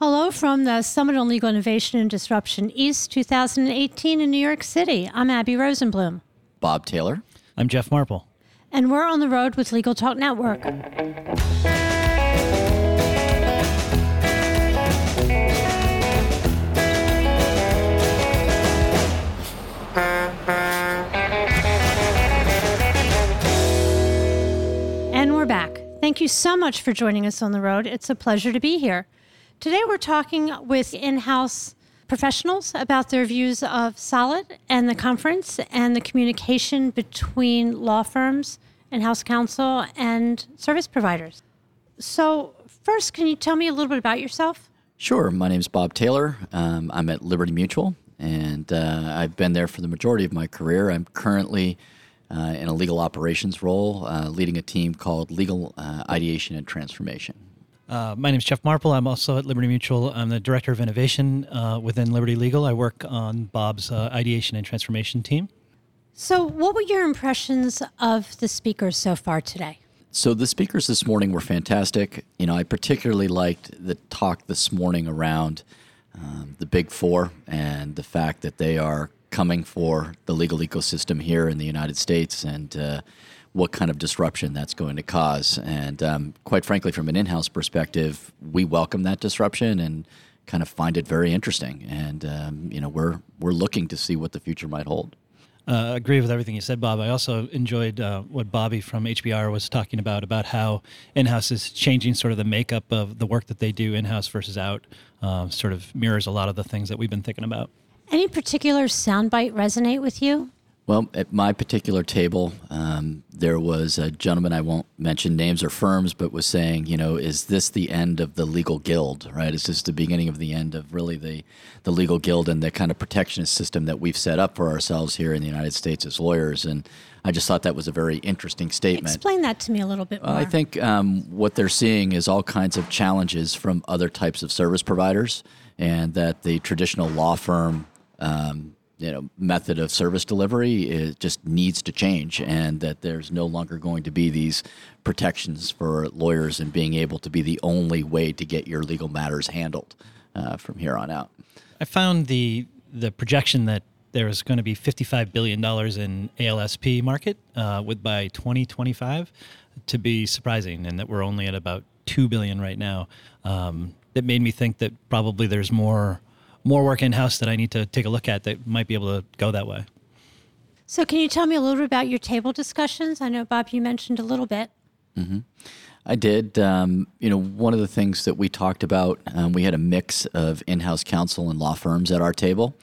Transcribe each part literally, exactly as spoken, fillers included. Hello from the Summit on Legal Innovation and Disruption East twenty eighteen in New York City. I'm Abby Rosenblum. Bob Taylor. I'm Jeff Marple. And we're on the road with Legal Talk Network. And we're back. Thank you so much for joining us on the road. It's a pleasure to be here. Today we're talking with in-house professionals about their views of SOLID and the conference and the communication between law firms, in-house counsel, and service providers. So first, can you tell me a little bit about yourself? Sure. My name is Bob Taylor. Um, I'm at Liberty Mutual, and uh, I've been there for the majority of my career. I'm currently uh, in a legal operations role, uh, leading a team called Legal uh, Ideation and Transformation. Uh, my name is Jeff Marple. I'm also at Liberty Mutual. I'm the Director of Innovation uh, within Liberty Legal. I work on Bob's uh, ideation and transformation team. So what were your impressions of the speakers so far today? So the speakers this morning were fantastic. You know, I particularly liked the talk this morning around um, the Big Four and the fact that they are coming for the legal ecosystem here in the United States and uh what kind of disruption that's going to cause. And um, quite frankly, from an in-house perspective, we welcome that disruption and kind of find it very interesting. And, um, you know, we're we're looking to see what the future might hold. I uh, agree with everything you said, Bob. I also enjoyed uh, what Bobby from H B R was talking about, about how in-house is changing sort of the makeup of the work that they do in-house versus out, uh, sort of mirrors a lot of the things that we've been thinking about. Any particular soundbite resonate with you? Well, at my particular table, um, there was a gentleman, I won't mention names or firms, but was saying, you know, is this the end of the legal guild, right? Is this the beginning of the end of really the, the legal guild and the kind of protectionist system that we've set up for ourselves here in the United States as lawyers? And I just thought that was a very interesting statement. Explain that to me a little bit more. I think um, what they're seeing is all kinds of challenges from other types of service providers, and that the traditional law firm um you know, method of service delivery, it just needs to change, and that there's no longer going to be these protections for lawyers and being able to be the only way to get your legal matters handled uh, from here on out. I found the the projection that there is going to be fifty-five billion dollars in A L S P market uh, with by twenty twenty-five to be surprising, and that we're only at about two billion dollars right now. Um, that made me think that probably there's more more work in-house that I need to take a look at that might be able to go that way. So can you tell me a little bit about your table discussions? I know, Bob, you mentioned a little bit. Mm-hmm. I did. Um, you know, one of the things that we talked about, um, we had a mix of in-house counsel and law firms at our table,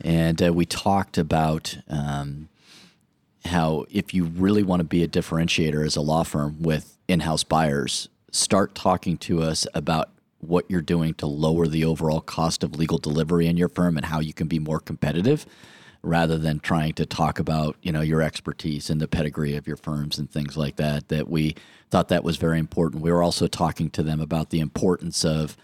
and uh, we talked about um, how if you really want to be a differentiator as a law firm with in-house buyers, start talking to us about what you're doing to lower the overall cost of legal delivery in your firm and how you can be more competitive, rather than trying to talk about, you know, your expertise and the pedigree of your firms and things like that, that we thought that was very important. We were also talking to them about the importance of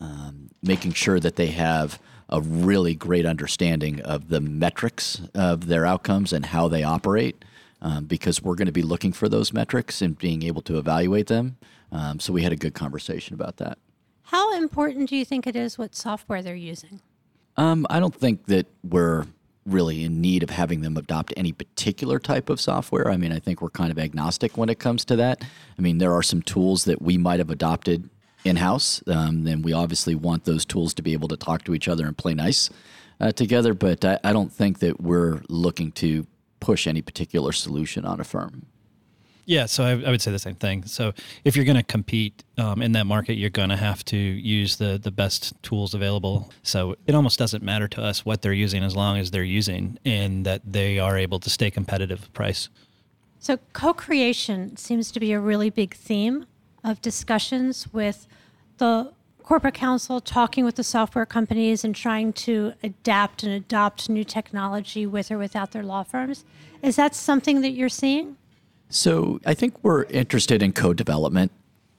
um, making sure that they have a really great understanding of the metrics of their outcomes and how they operate, um, because we're going to be looking for those metrics and being able to evaluate them. Um, so we had a good conversation about that. How important do you think it is what software they're using? Um, I don't think that we're really in need of having them adopt any particular type of software. I mean, I think we're kind of agnostic when it comes to that. I mean, there are some tools that we might have adopted in-house, um, and we obviously want those tools to be able to talk to each other and play nice uh, together, but I, I don't think that we're looking to push any particular solution on a firm. Yeah, so I, I would say the same thing. So if you're going to compete um, in that market, you're going to have to use the, the best tools available. So it almost doesn't matter to us what they're using as long as they're using and that they are able to stay competitive with price. So co-creation seems to be a really big theme of discussions with the corporate counsel talking with the software companies and trying to adapt and adopt new technology with or without their law firms. Is that something that you're seeing? So I think we're interested in co-development,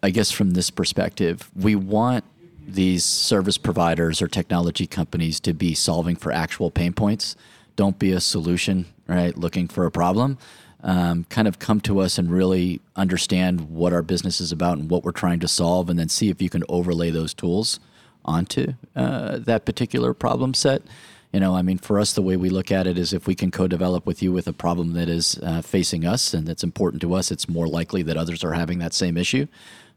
I guess, from this perspective. We want these service providers or technology companies to be solving for actual pain points. Don't be a solution, right, looking for a problem. Um, kind of come to us and really understand what our business is about and what we're trying to solve, and then see if you can overlay those tools onto uh, that particular problem set. You know, I mean, for us, the way we look at it is if we can co-develop with you with a problem that is uh, facing us and that's important to us, it's more likely that others are having that same issue.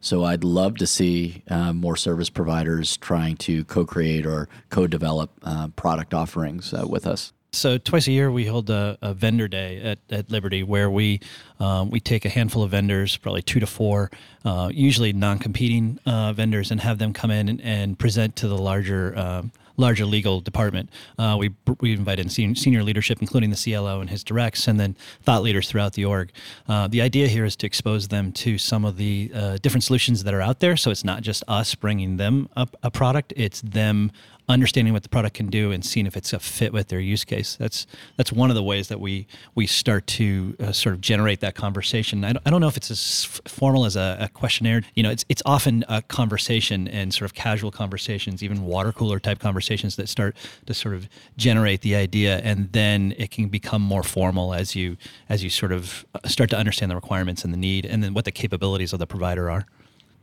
So I'd love to see uh, more service providers trying to co-create or co-develop uh, product offerings uh, with us. So twice a year we hold a, a vendor day at, at Liberty where we um, we take a handful of vendors, probably two to four, uh, usually non-competing uh, vendors, and have them come in and, and present to the larger um, larger legal department. Uh, we we invite in senior, senior leadership, including the C L O and his directs, and then thought leaders throughout the org. Uh, the idea here is to expose them to some of the uh, different solutions that are out there. So it's not just us bringing them up a product; it's them understanding what the product can do and seeing if it's a fit with their use case. That's that's one of the ways that we we start to uh, sort of generate that conversation. I don't, I don't know if it's as f- formal as a, a questionnaire. You know, it's it's often a conversation and sort of casual conversations, even water cooler type conversations that start to sort of generate the idea, and then it can become more formal as you as you sort of start to understand the requirements and the need, and then what the capabilities of the provider are.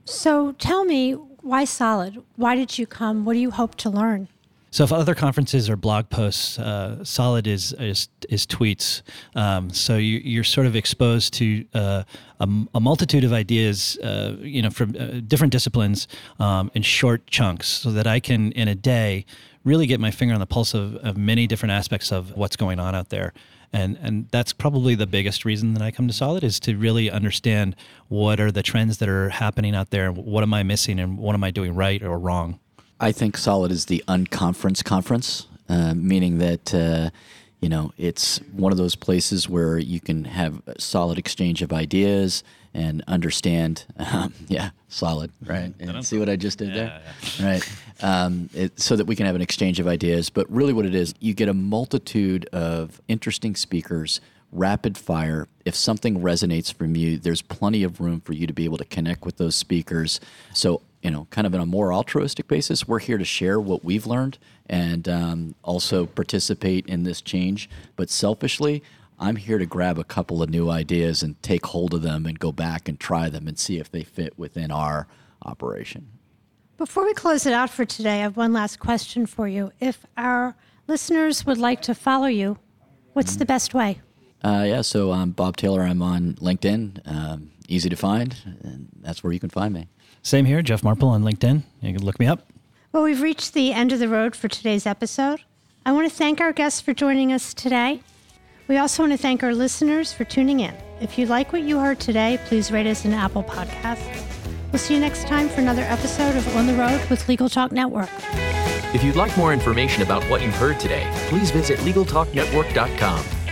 So tell me, why SOLID? Why did you come? What do you hope to learn? So if other conferences or blog posts, uh, SOLID is is, is tweets. Um, so you, you're sort of exposed to uh, a, a multitude of ideas, uh, you know, from uh, different disciplines um, in short chunks, so that I can, in a day, really get my finger on the pulse of, of many different aspects of what's going on out there. And and that's probably the biggest reason that I come to SOLID, is to really understand what are the trends that are happening out there, what am I missing, and what am I doing right or wrong. I think SOLID is the unconference conference, uh, meaning that uh, you know it's one of those places where you can have a solid exchange of ideas and understand, um, yeah, SOLID, right? And see what I just did yeah, there? Yeah. Right. Um, it, so that we can have an exchange of ideas. But really what it is, you get a multitude of interesting speakers, rapid fire. If something resonates from you, there's plenty of room for you to be able to connect with those speakers. So, you know, kind of on a more altruistic basis, we're here to share what we've learned and um, also participate in this change. But selfishly, I'm here to grab a couple of new ideas and take hold of them and go back and try them and see if they fit within our operation. Before we close it out for today, I have one last question for you. If our listeners would like to follow you, what's the best way? Uh, yeah, so I'm Bob Taylor. I'm on LinkedIn, um, easy to find, and that's where you can find me. Same here, Jeff Marple on LinkedIn. You can look me up. Well, we've reached the end of the road for today's episode. I want to thank our guests for joining us today. We also want to thank our listeners for tuning in. If you like what you heard today, please rate us on Apple Podcasts. We'll see you next time for another episode of On the Road with Legal Talk Network. If you'd like more information about what you've heard today, please visit Legal Talk Network dot com.